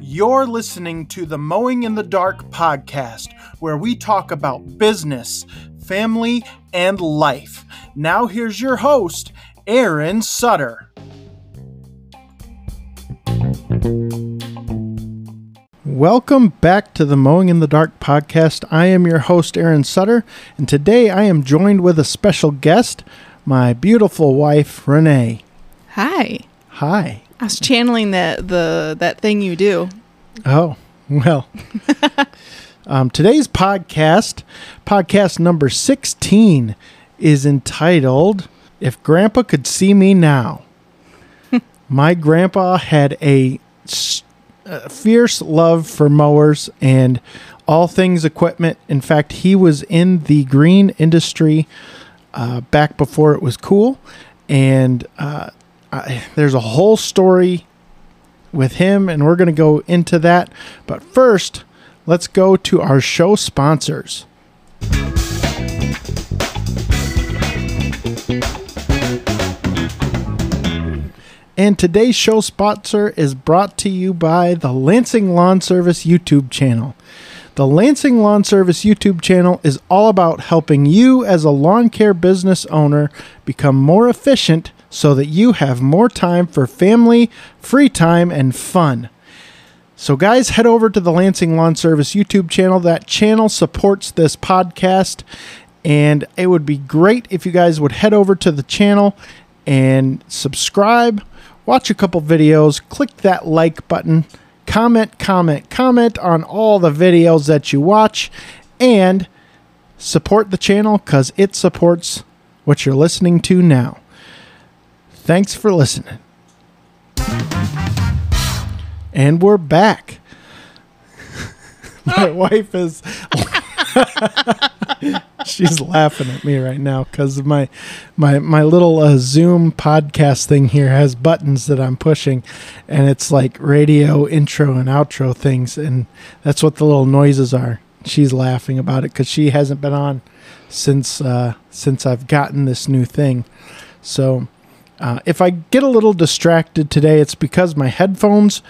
You're listening to the Mowing in the Dark podcast, where we talk about business, family, and life. Now here's your host, Aaron Sutter. Welcome back to the Mowing in the Dark podcast. I am your host, Aaron Sutter, and today I am joined with a special guest, my beautiful wife, Renee. Hi. Hi. I was channeling that thing you do. Oh, well. Today's podcast number 16, is entitled, If Grandpa Could See Me Now. My grandpa had a fierce love for mowers and all things equipment. In fact, he was in the green industry back before it was cool. And there's a whole story with him, and we're going to go into that. But first, let's go to our show sponsors. And today's show sponsor is brought to you by the Lansing Lawn Service YouTube channel. The Lansing Lawn Service YouTube channel is all about helping you as a lawn care business owner become more efficient so that you have more time for family, free time, and fun. So guys, head over to the Lansing Lawn Service YouTube channel. That channel supports this podcast, and it would be great if you guys would head over to the channel and subscribe, watch a couple videos, click that like button, comment on all the videos that you watch, and support the channel because it supports what you're listening to now. Thanks for listening. And we're back. My wife is... She's laughing at me right now because my little Zoom podcast thing here has buttons that I'm pushing, and it's like radio intro and outro things, and that's what the little noises are. She's laughing about it because she hasn't been on since I've gotten this new thing. So if I get a little distracted today, it's because my headphones,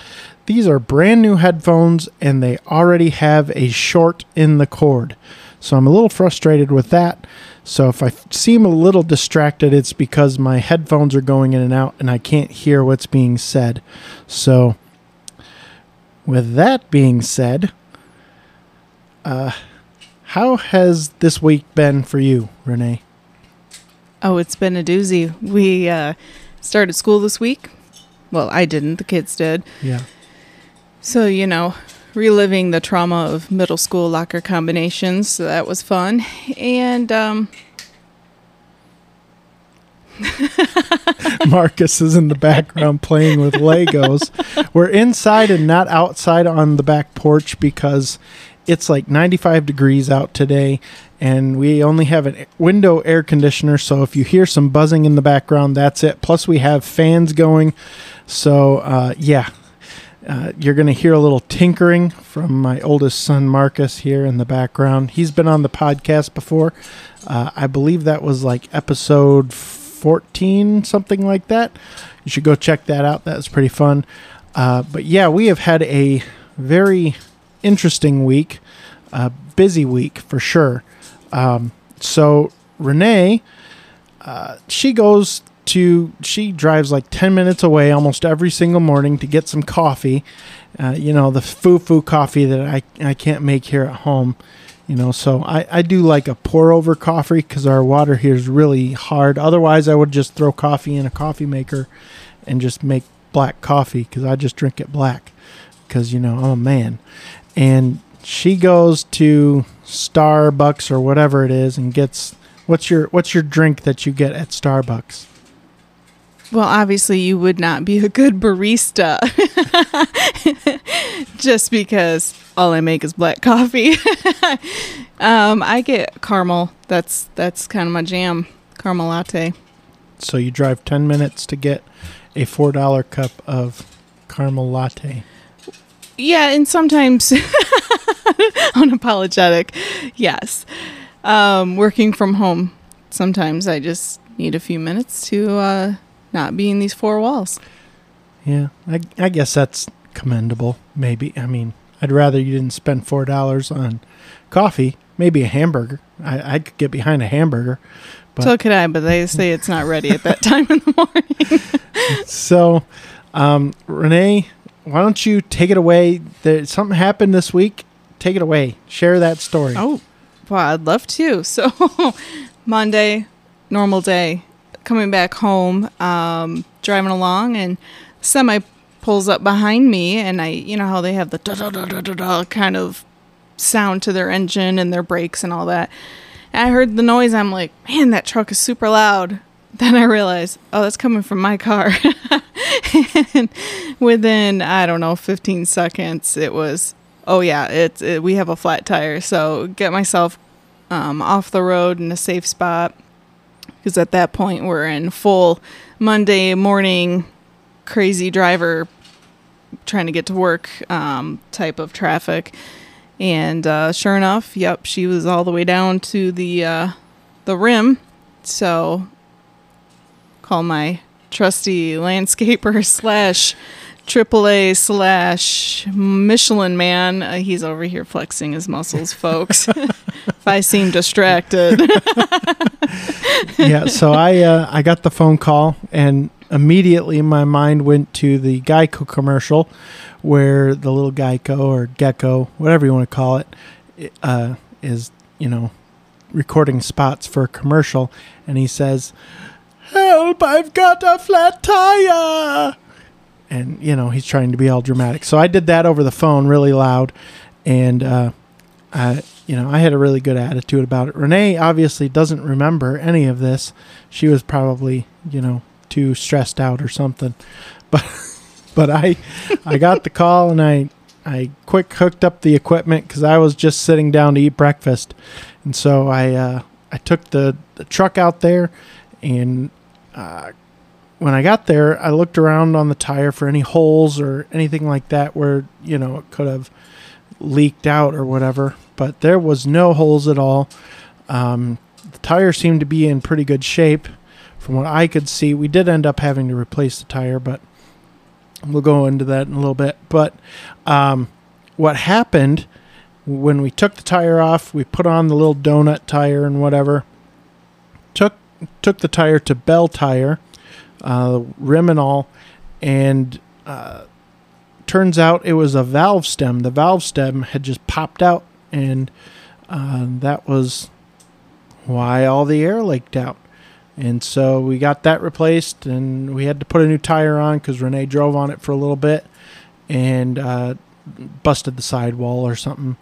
these are brand new headphones, and they already have a short in the cord. So I'm a little frustrated with that. So if I seem a little distracted, it's because my headphones are going in and out and I can't hear what's being said. So with that being said, how has this week been for you, Renee? Oh, it's been a doozy. We started school this week. Well, I didn't. The kids did. Yeah. So, you know, reliving the trauma of middle school locker combinations. So that was fun. And Marcus is in the background playing with Legos. We're inside and not outside on the back porch because it's like 95 degrees out today, and we only have a window air conditioner. So if you hear some buzzing in the background, that's it. Plus we have fans going. So you're going to hear a little tinkering from my oldest son, Marcus, here in the background. He's been on the podcast before. I believe that was like episode 14, something like that. You should go check that out. That was pretty fun. But yeah, we have had a very interesting week, a busy week for sure. So Renee, she drives like 10 minutes away almost every single morning to get some coffee, the foo-foo coffee that I can't make here at home, so I do like a pour-over coffee because our water here is really hard. Otherwise, I would just throw coffee in a coffee maker and just make black coffee because I just drink it black because, I'm a man. And she goes to Starbucks or whatever it is and gets... What's your drink that you get at Starbucks? Well, obviously you would not be a good barista just because all I make is black coffee. I get caramel. That's kind of my jam, caramel latte. So you drive 10 minutes to get a $4 cup of caramel latte. Yeah, and sometimes unapologetic. Yes. Working from home, sometimes I just need a few minutes to not be in these four walls. Yeah, I guess that's commendable, maybe. I mean, I'd rather you didn't spend $4 on coffee, maybe a hamburger. I could get behind a hamburger. But so could I, but they say it's not ready at that time in the morning. So, Renee, why don't you take it away? Something happened this week. Take it away. Share that story. Oh, well, I'd love to. So, Monday, normal day, coming back home, driving along, and semi pulls up behind me, and I, you know how they have the da-da-da-da-da-da kind of sound to their engine and their brakes and all that. And I heard the noise. I'm like, man, that truck is super loud. Then I realized, oh, that's coming from my car. And within, I don't know, 15 seconds, it was, oh, yeah, we have a flat tire. So get myself off the road in a safe spot, because at that point we're in full Monday morning crazy driver trying to get to work type of traffic. And sure enough, yep, she was all the way down to the rim. So call my trusty landscaper / AAA / Michelin man. He's over here flexing his muscles, folks. If I seem distracted. Yeah, so I got the phone call, and immediately my mind went to the Geico commercial where the little Geico or Gecko, whatever you want to call it, is, you know, recording spots for a commercial. And he says, help, I've got a flat tire. And, you know, he's trying to be all dramatic. So I did that over the phone really loud. And, you know, I had a really good attitude about it. Renee obviously doesn't remember any of this. She was probably, you know, too stressed out or something. But I got the call, and I quick hooked up the equipment because I was just sitting down to eat breakfast. And so I took the truck out there, and when I got there, I looked around on the tire for any holes or anything like that where, you know, it could have leaked out or whatever. But there was no holes at all. The tire seemed to be in pretty good shape from what I could see. We did end up having to replace the tire, but we'll go into that in a little bit. But what happened when we took the tire off, we put on the little donut tire and whatever, took the tire to Bell Tire, rim and all, and turns out it was a valve stem. The valve stem had just popped out, and that was why all the air leaked out. And so we got that replaced, and we had to put a new tire on because Renee drove on it for a little bit and busted the sidewall or something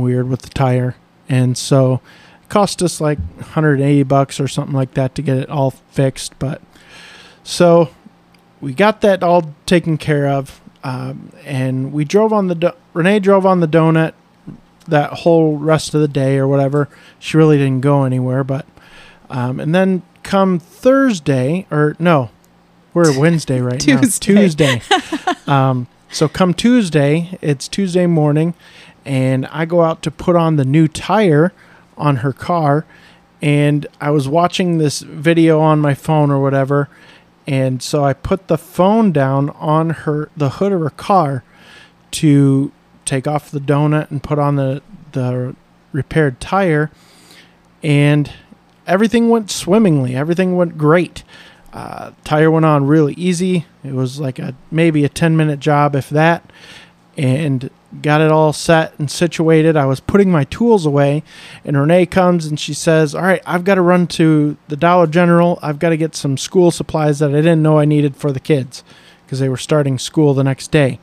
weird with the tire. And so it cost us like $180 or something like that to get it all fixed. But so we got that all taken care of, and we drove on the Renee drove on the donut that whole rest of the day or whatever. She really didn't go anywhere, but. And then come Thursday, or no, we're Wednesday right Tuesday. Now. Tuesday. So come Tuesday, it's Tuesday morning, and I go out to put on the new tire on her car, and I was watching this video on my phone or whatever, and so I put the phone down on the hood of her car to take off the donut and put on the repaired tire, and everything went swimmingly. Everything went great. Tire went on really easy. It was like maybe a 10-minute job, if that, and got it all set and situated. I was putting my tools away, and Renee comes and she says, all right, I've got to run to the Dollar General. I've got to get some school supplies that I didn't know I needed for the kids because they were starting school the next day.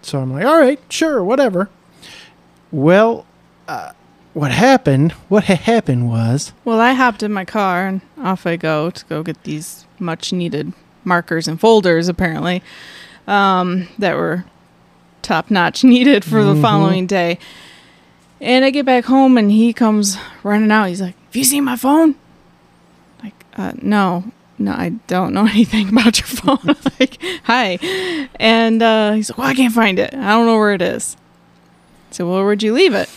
So I'm like, all right, sure, whatever. Well, What happened was... Well, I hopped in my car, and off I go to go get these much-needed markers and folders, apparently, that were top-notch needed for the following day. And I get back home, and he comes running out. He's like, have you seen my phone? Like, no, I don't know anything about your phone. I'm like, hi. And he's like, well, I can't find it. I don't know where it is. I said, well, where'd you leave it?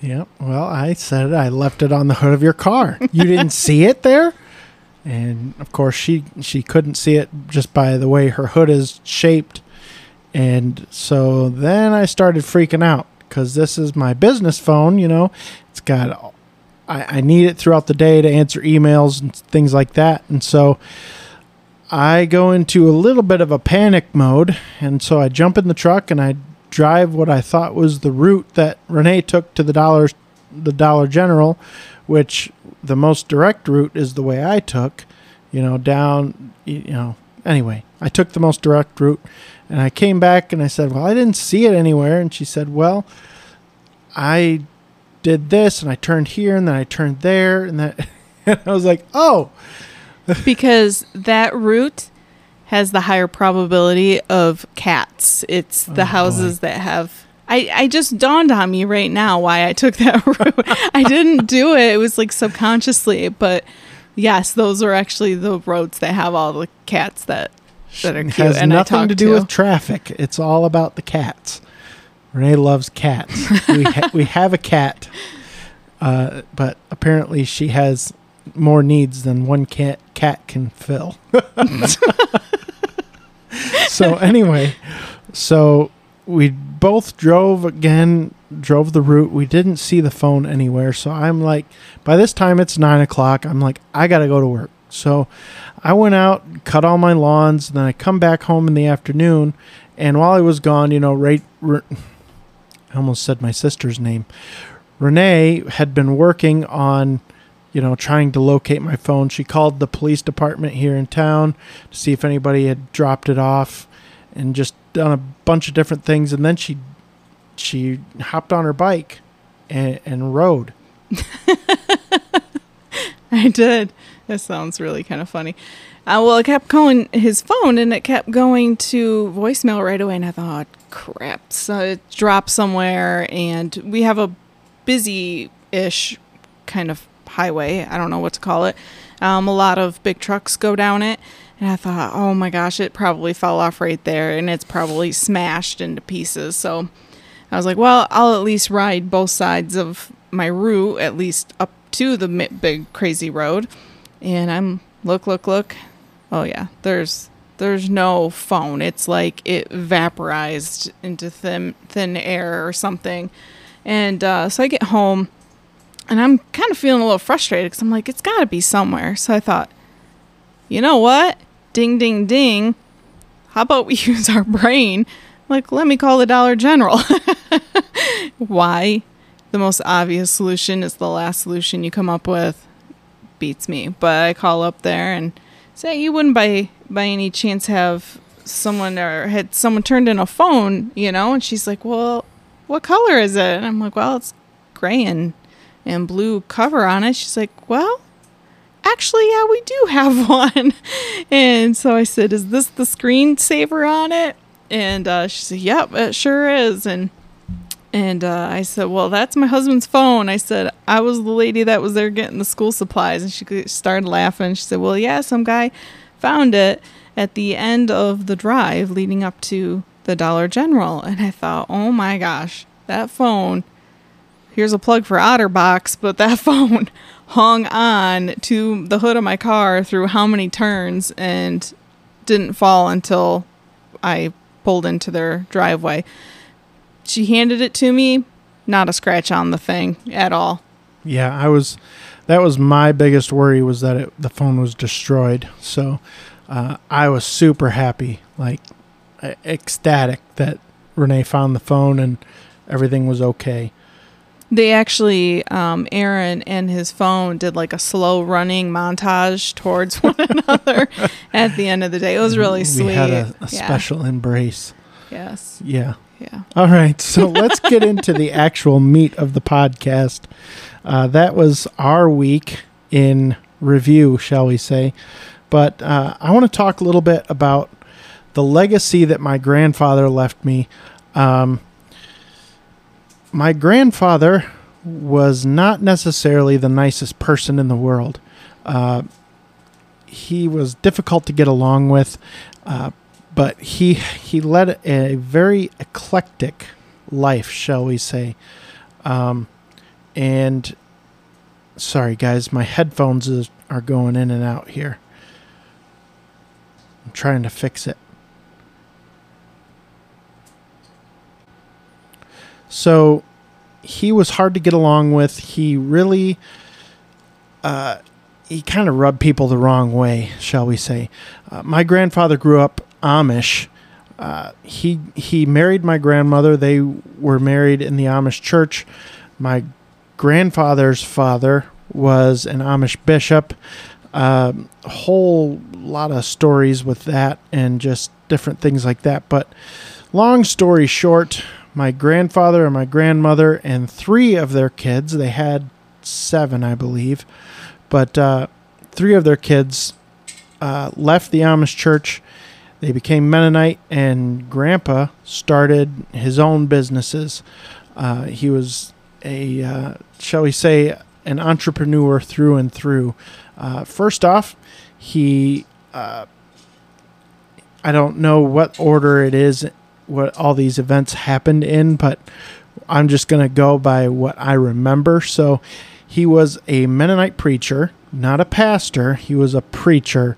Yeah, well, I said I left it on the hood of your car. You didn't see it there? And of course she couldn't see it just by the way her hood is shaped. And so then I started freaking out, because this is my business phone, you know. It's got, I need it throughout the day to answer emails and things like that. And so I go into a little bit of a panic mode. And so I jump in the truck and I drive what I thought was the route that Renee took to the Dollar General, which the most direct route is the way I took, you know, down, you know. Anyway, I took the most direct route, and I came back and I said, well, I didn't see it anywhere. And she said, well, I did this and I turned here and then I turned there. And that, and I was like, oh, because that route has the higher probability of cats. It's the houses that have, I just dawned on me right now why I took that route. I didn't do it. It was like subconsciously, but yes, those are actually the roads that have all the cats that are cute. It has and nothing I to do with traffic. It's all about the cats. Renee loves cats. We have a cat, but apparently she has more needs than one cat can fill. So anyway, so we both drove the route. We didn't see the phone anywhere. So I'm like, by this time it's 9 o'clock. I'm like, I got to go to work. So I went out, cut all my lawns, and then I come back home in the afternoon. And while I was gone, you know, I almost said my sister's name. Renee had been working on, you know, trying to locate my phone. She called the police department here in town to see if anybody had dropped it off, and just done a bunch of different things. And then she hopped on her bike and rode. I did. That sounds really kind of funny. Well, it kept calling his phone, and it kept going to voicemail right away. And I thought, crap, so it dropped somewhere. And we have a busy-ish kind of highway. I don't know what to call it. A lot of big trucks go down it. And I thought, oh, my gosh, it probably fell off right there. And it's probably smashed into pieces. So I was like, well, I'll at least ride both sides of my route, at least up to the big crazy road. And I'm look. Oh, yeah, there's no phone. It's like it vaporized into thin air or something. And so I get home, and I'm kind of feeling a little frustrated, because I'm like, it's got to be somewhere. So I thought, you know what? Ding, ding, ding. How about we use our brain? Like, let me call the Dollar General. Why? The most obvious solution is the last solution you come up with. Beats me. But I call up there and say, you wouldn't by any chance have someone, or had someone turned in a phone, you know? And she's like, well, what color is it? And I'm like, well, it's gray and blue cover on it. She's like, well, actually, yeah, we do have one. And so I said, is this the screensaver on it? And she said, yep, it sure is. And I said, well, that's my husband's phone. I said, I was the lady that was there getting the school supplies. And she started laughing. She said, well, yeah, some guy found it at the end of the drive leading up to the Dollar General. And I thought, oh, my gosh, that phone. Here's a plug for OtterBox, but that phone hung on to the hood of my car through how many turns, and didn't fall until I pulled into their driveway. She handed it to me, not a scratch on the thing at all. Yeah, that was my biggest worry, was that the phone was destroyed. So I was super happy, like ecstatic that Renee found the phone and everything was okay. They actually, Aaron and his phone did like a slow running montage towards one another at the end of the day. It was really sweet. We had a special embrace. Yes. Yeah. Yeah. All right. So let's get into the actual meat of the podcast. That was our week in review, shall we say. But I want to talk a little bit about the legacy that my grandfather left me. My grandfather was not necessarily the nicest person in the world. He was difficult to get along with. But he led a very eclectic life, shall we say. And sorry, guys, my headphones are going in and out here. I'm trying to fix it. So he was hard to get along with. He really, he kind of rubbed people the wrong way, shall we say. My grandfather grew up Amish. He married my grandmother. They were married in the Amish church. My grandfather's father was an Amish bishop. A whole lot of stories with that and just different things like that. But long story short, my grandfather and my grandmother and three of their kids, they had seven, I believe, but three of their kids left the Amish church. They became Mennonite, and Grandpa started his own businesses. He was a, shall we say, an entrepreneur through and through. First off, he, I don't know what order it is, what all these events happened in, but I'm just going to go by what I remember. So he was a Mennonite preacher, not a pastor. He was a preacher.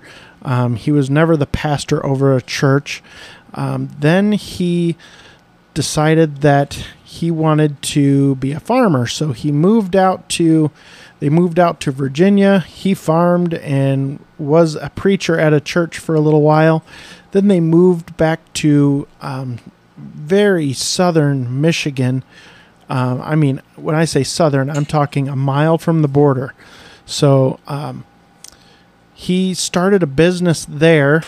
He was never the pastor over a church. Then he decided that he wanted to be a farmer. So he moved out to, they moved out to Virginia. He farmed and was a preacher at a church for a little while. Then they moved back to very southern Michigan. I mean, when I say southern, I'm talking a mile from the border. So he started a business there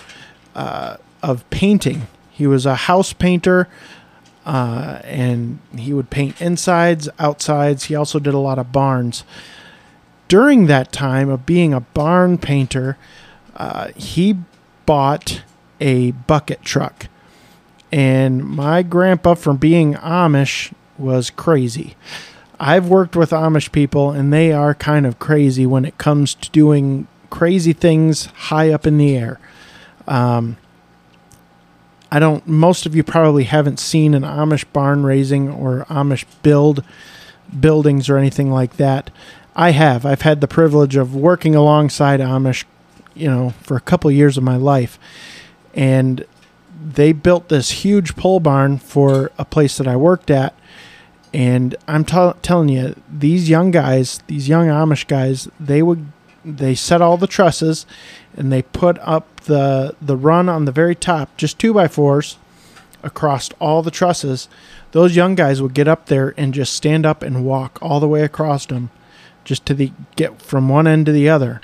of painting. He was a house painter, and he would paint insides, outsides. He also did a lot of barns. During that time of being a barn painter, he bought a bucket truck, and my grandpa, from being Amish, was crazy. I've worked with Amish people, and they are kind of crazy when it comes to doing crazy things high up in the air. I don't, most of you probably haven't seen an Amish barn raising or Amish buildings or anything like that. I have. I've had the privilege of working alongside Amish, for a couple years of my life. And they built this huge pole barn for a place that I worked at. And I'm telling you, these young guys, these young Amish guys, they set all the trusses and they put up the run on the very top, just 2x4s across all the trusses. Those young guys would get up there and just stand up and walk all the way across them, just to get from one end to the other.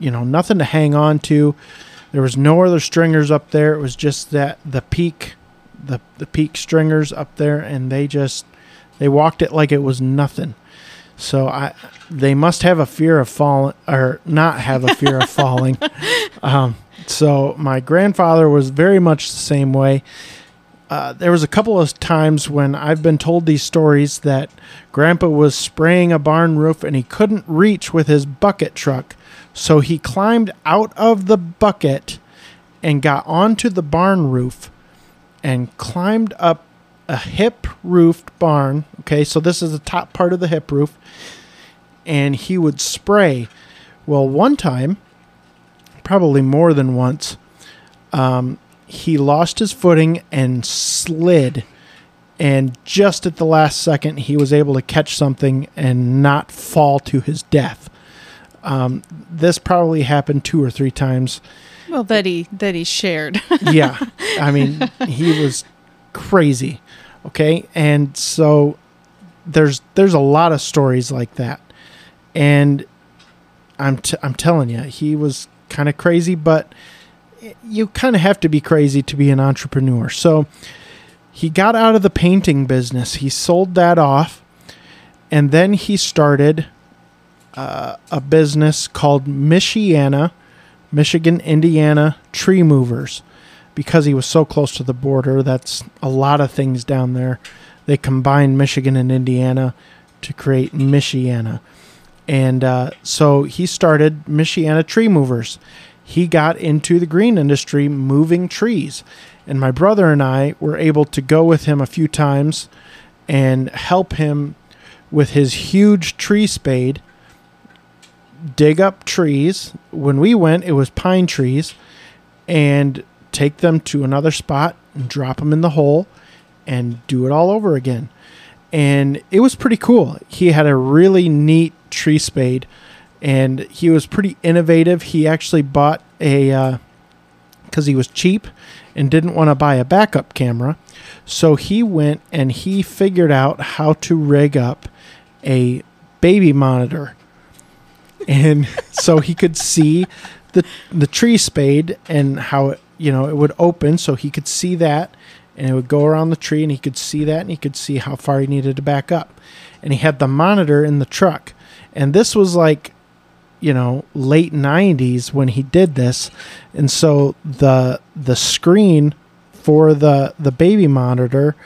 Nothing to hang on to. There was no other stringers up there. It was just that the peak stringers up there, and they walked it like it was nothing. So they must have a fear of falling, or not have a fear of falling. So my grandfather was very much the same way. There was a couple of times when I've been told these stories that Grandpa was spraying a barn roof and he couldn't reach with his bucket truck. So he climbed out of the bucket and got onto the barn roof and climbed up a hip-roofed barn. Okay, so this is the top part of the hip roof. And he would spray. Well, one time, probably more than once, he lost his footing and slid. And just at the last second, he was able to catch something and not fall to his death. This probably happened 2 or 3 times. Well, that he shared. Yeah. I mean, he was crazy. Okay. And so there's a lot of stories like that. And I'm telling you, he was kind of crazy, but you kind of have to be crazy to be an entrepreneur. So he got out of the painting business. He sold that off. And then he started a business called Michiana Tree Movers, because he was so close to the border. That's a lot of things down there. They combined Michigan and Indiana to create Michiana. And so he started Michiana Tree Movers. He got into the green industry moving trees. And my brother and I were able to go with him a few times and help him with his huge tree spade dig up trees. When we went, it was pine trees, and take them to another spot and drop them in the hole and do it all over again. And it was pretty cool. He had a really neat tree spade, and he was pretty innovative. He actually bought a, because he was cheap and didn't want to buy a backup camera. So he went and he figured out how to rig up a baby monitor. And so he could see the tree spade and how it, you know, it would open, so he could see that, and it would go around the tree, and he could see that, and he could see how far he needed to back up. And he had the monitor in the truck. And this was like, you know, late 90s when he did this. And so the screen for the baby monitor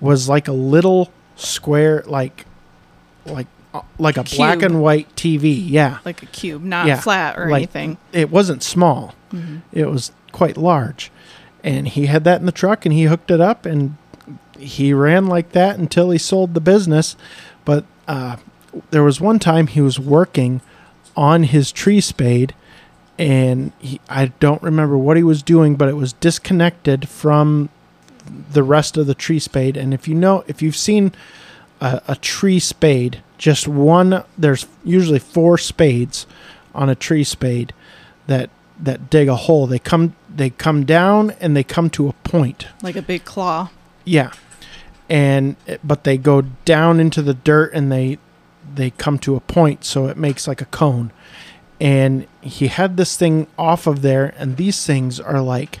was like a little square, like a cube. Black and white TV. Yeah. Like a cube, not flat or like, anything. It wasn't small. Mm-hmm. It was quite large. And he had that in the truck, and he hooked it up, and he ran like that until he sold the business. But there was one time he was working on his tree spade, and I don't remember what he was doing, but it was disconnected from the rest of the tree spade. And if you know, if you've seen a tree spade, just one, there's usually four spades on a tree spade that dig a hole. They come down, and they come to a point. Like a big claw. Yeah. But they go down into the dirt, and they come to a point, so it makes like a cone. And he had this thing off of there, and these things are like,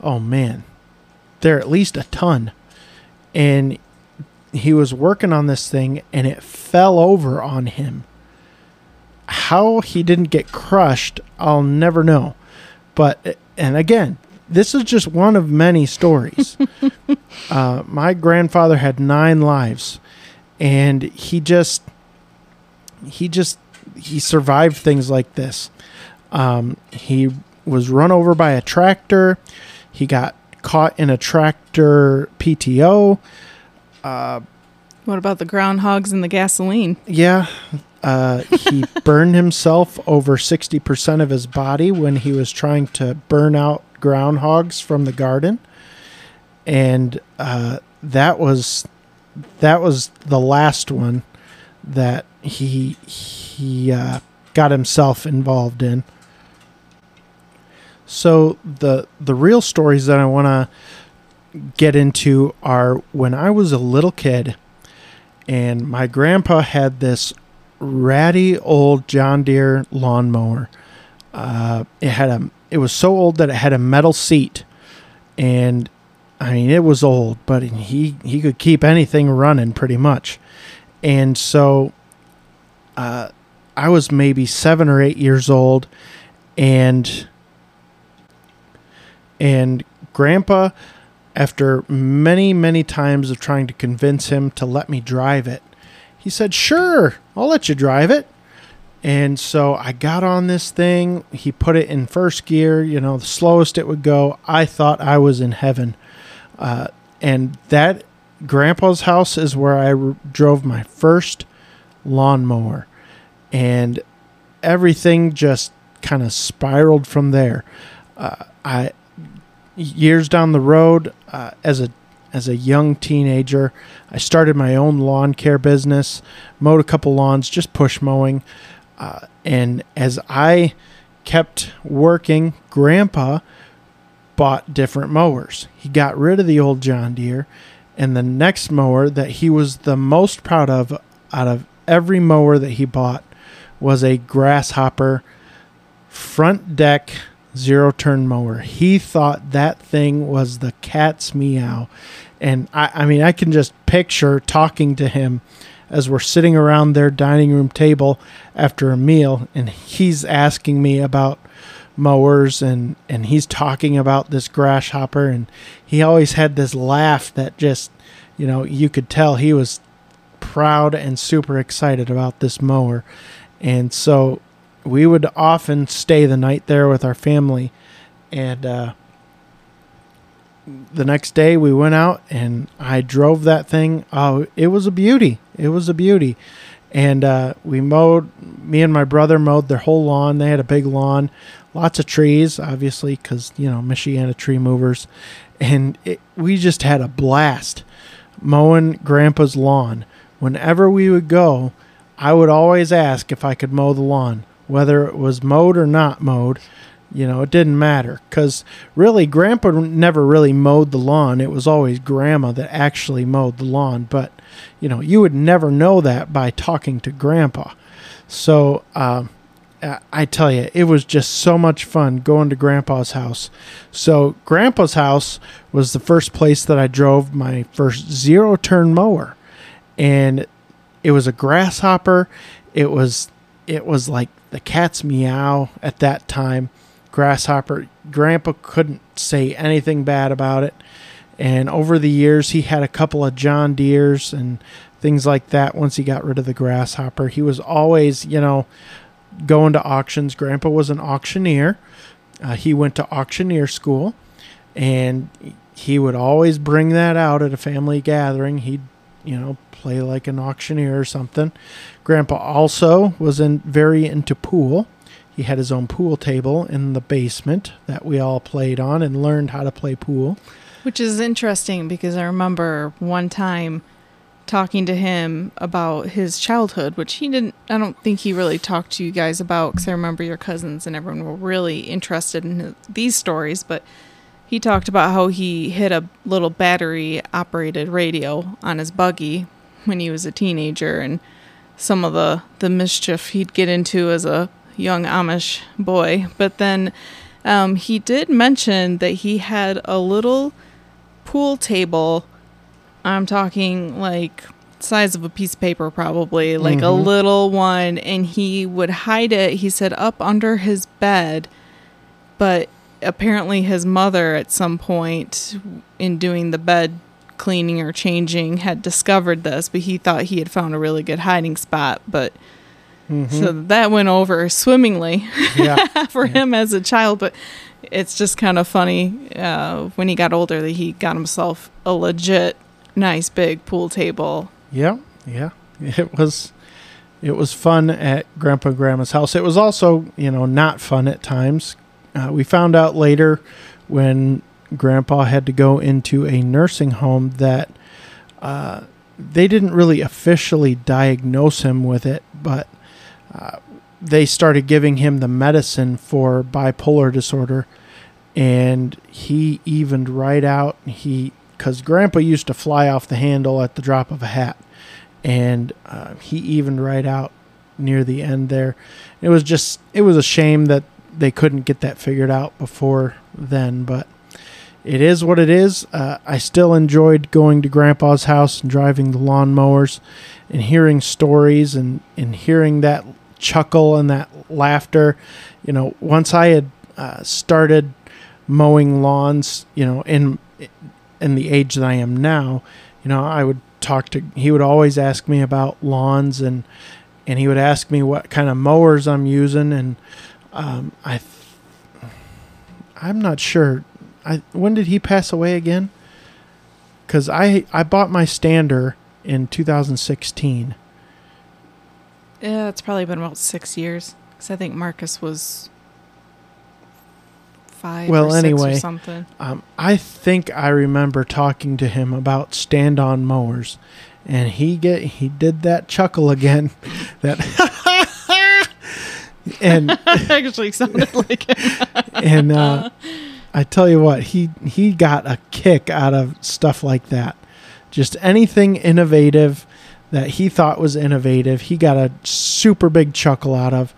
oh man, they're at least a ton. And he was working on this thing, and it fell over on him. How he didn't get crushed, I'll never know. But, and again, this is just one of many stories. My grandfather had 9 lives, and he survived things like this. He was run over by a tractor. He got caught in a tractor PTO. What about the groundhogs and the gasoline? Yeah. He burned himself over 60% of his body when he was trying to burn out groundhogs from the garden. And that was the last one that he got himself involved in. So the real stories that I want to get into are when I was a little kid, and my grandpa had this ratty old John Deere lawnmower. It was so old that it had a metal seat, and I mean it was old, but he could keep anything running pretty much. And so I was maybe 7 or 8 years old, and Grandpa, after many times of trying to convince him to let me drive it, he said, "Sure, I'll let you drive it." And so I got on this thing. He put it in first gear, you know, the slowest it would go. I thought I was in heaven. And that Grandpa's house is where I drove my first lawnmower. And everything just kind of spiraled from there. Years down the road, as a young teenager, I started my own lawn care business, mowed a couple lawns, just push mowing. And as I kept working, Grandpa bought different mowers. He got rid of the old John Deere, and the next mower that he was the most proud of out of every mower that he bought was a Grasshopper front deck zero-turn mower. He thought that thing was the cat's meow. And I mean, I can just picture talking to him as we're sitting around their dining room table after a meal, and he's asking me about mowers, and he's talking about this Grasshopper, and he always had this laugh that just, you know, you could tell he was proud and super excited about this mower. And so we would often stay the night there with our family, and the next day we went out, and I drove that thing. Oh, it was a beauty. And we mowed, me and my brother mowed their whole lawn. They had a big lawn, lots of trees, obviously, because, you know, Michiana Tree Movers. And we just had a blast mowing Grandpa's lawn. Whenever we would go, I would always ask if I could mow the lawn, whether it was mowed or not mowed. You know, it didn't matter, because really Grandpa never really mowed the lawn. It was always Grandma that actually mowed the lawn. But, you know, you would never know that by talking to Grandpa. So I tell you, it was just so much fun going to Grandpa's house. So Grandpa's house was the first place that I drove my first zero-turn mower. And it was a Grasshopper. It was like the cat's meow at that time. Grasshopper. Grandpa couldn't say anything bad about it. And over the years, he had a couple of John Deeres and things like that. Once he got rid of the Grasshopper, he was always, you know, going to auctions. Grandpa was an auctioneer. He went to auctioneer school, and he would always bring that out at a family gathering. He'd, you know, play like an auctioneer or something. Grandpa also was very into pool. He had his own pool table in the basement that we all played on and learned how to play pool. Which is interesting, because I remember one time talking to him about his childhood, which he didn't, I don't think he really talked to you guys about, because I remember your cousins and everyone were really interested in these stories. But he talked about how he hit a little battery-operated radio on his buggy when he was a teenager, and some of the mischief he'd get into as a young Amish boy. But then he did mention that he had a little pool table. I'm talking like size of a piece of paper, probably, like a little one. And he would hide it, he said, up under his bed. But apparently his mother at some point in doing the bed cleaning or changing had discovered this, but he thought he had found a really good hiding spot. But so that went over swimmingly for him as a child. But it's just kind of funny when he got older that he got himself a legit nice big pool table. Yeah. It was fun at Grandpa and Grandma's house. It was also, you know, not fun at times. We found out later when Grandpa had to go into a nursing home that they didn't really officially diagnose him with it, but they started giving him the medicine for bipolar disorder, and he evened right out. Because Grandpa used to fly off the handle at the drop of a hat, and he evened right out near the end there. It was a shame that they couldn't get that figured out before then, but it is what it is. I still enjoyed going to Grandpa's house and driving the lawnmowers and hearing stories and hearing that chuckle and that laughter. You know, once I had started mowing lawns, you know, in the age that I am now, you know, he would always ask me about lawns, and he would ask me what kind of mowers I'm using. And I'm not sure. When did he pass away again? Because I bought my Stander in 2016. Yeah, it's probably been about 6 years, because I think Marcus was 5 or 6 or something. I think I remember talking to him about stand-on mowers, and he did that chuckle again. And actually sounded like him. And I tell you what, he got a kick out of stuff like that. Just anything innovative that he thought was innovative, he got a super big chuckle out of.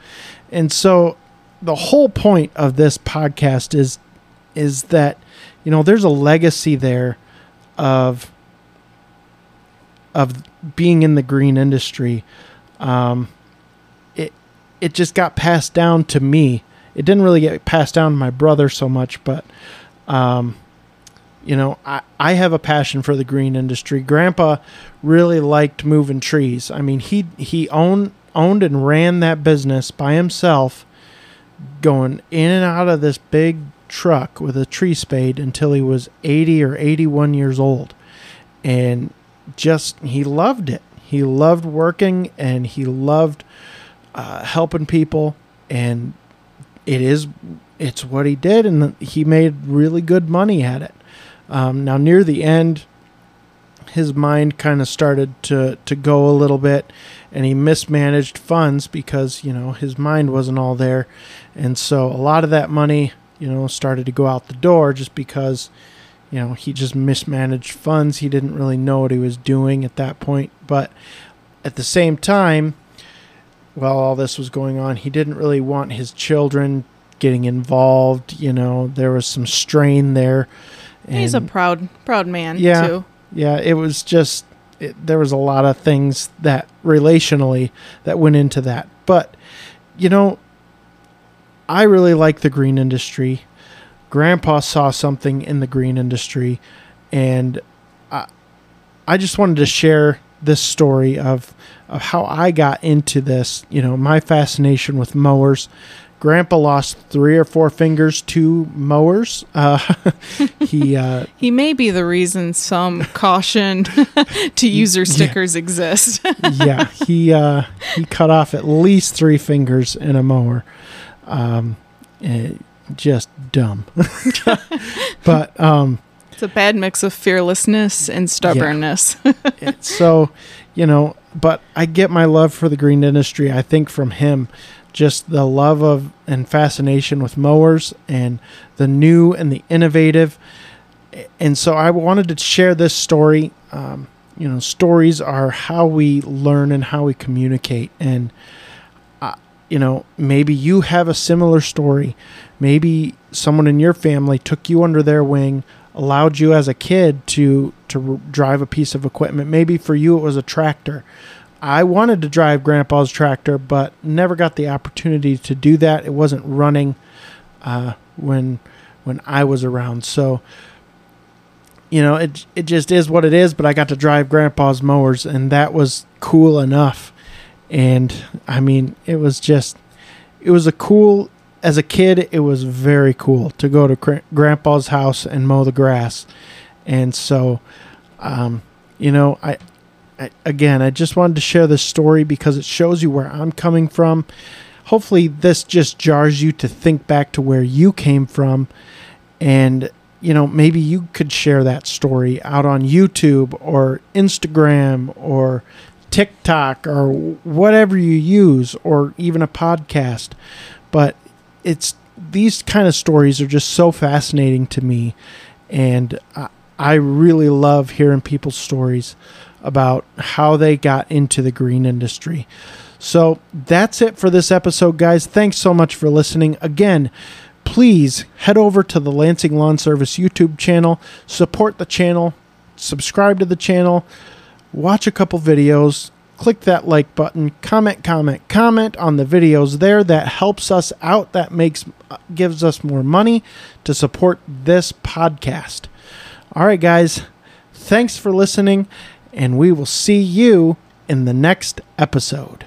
And so the whole point of this podcast is that, you know, there's a legacy there of being in the green industry. It just got passed down to me. It didn't really get passed down to my brother so much, but, you know, I have a passion for the green industry. Grandpa really liked moving trees. I mean, he owned and ran that business by himself, going in and out of this big truck with a tree spade until he was 80 or 81 years old. And he loved it. He loved working, and he loved helping people, and it's what he did, and he made really good money at it. Now, near the end, his mind kind of started to go a little bit, and he mismanaged funds because, you know, his mind wasn't all there. And so a lot of that money, you know, started to go out the door just because, you know, he just mismanaged funds. He didn't really know what he was doing at that point. But at the same time, while all this was going on, he didn't really want his children getting involved. You know, there was some strain there. And he's a proud man, yeah, too. Yeah, it was just, there was a lot of things that relationally that went into that. But, you know, I really like the green industry. Grandpa saw something in the green industry, and I just wanted to share this story of how I got into this, you know, my fascination with mowers. Grandpa lost 3 or 4 fingers to mowers. He may be the reason some caution to user stickers exist. Yeah, he cut off at least 3 fingers in a mower. Just dumb. But it's a bad mix of fearlessness and stubbornness. Yeah. So, you know, but I get my love for the green industry, I think, from him. Just the love of and fascination with mowers and the new and the innovative. And so I wanted to share this story. You know, stories are how we learn and how we communicate. And, you know, maybe you have a similar story. Maybe someone in your family took you under their wing, allowed you as a kid to drive a piece of equipment. Maybe for you, it was a tractor. I wanted to drive Grandpa's tractor, but never got the opportunity to do that. It wasn't running when I was around. So, you know, it just is what it is, but I got to drive Grandpa's mowers, and that was cool enough. And, I mean, it was a cool, as a kid, it was very cool to go to Grandpa's house and mow the grass. And so, you know, I just wanted to share this story because it shows you where I'm coming from. Hopefully this just jars you to think back to where you came from. And, you know, maybe you could share that story out on YouTube or Instagram or TikTok or whatever you use, or even a podcast. But these kind of stories are just so fascinating to me. And I really love hearing people's stories about how they got into the green industry. So that's it for this episode, guys. Thanks so much for listening. Again, please head over to the Lansing Lawn Service YouTube channel, support the channel, subscribe to the channel, watch a couple videos, click that like button, comment on the videos there. That helps us out. That gives us more money to support this podcast. All right, guys, thanks for listening. And we will see you in the next episode.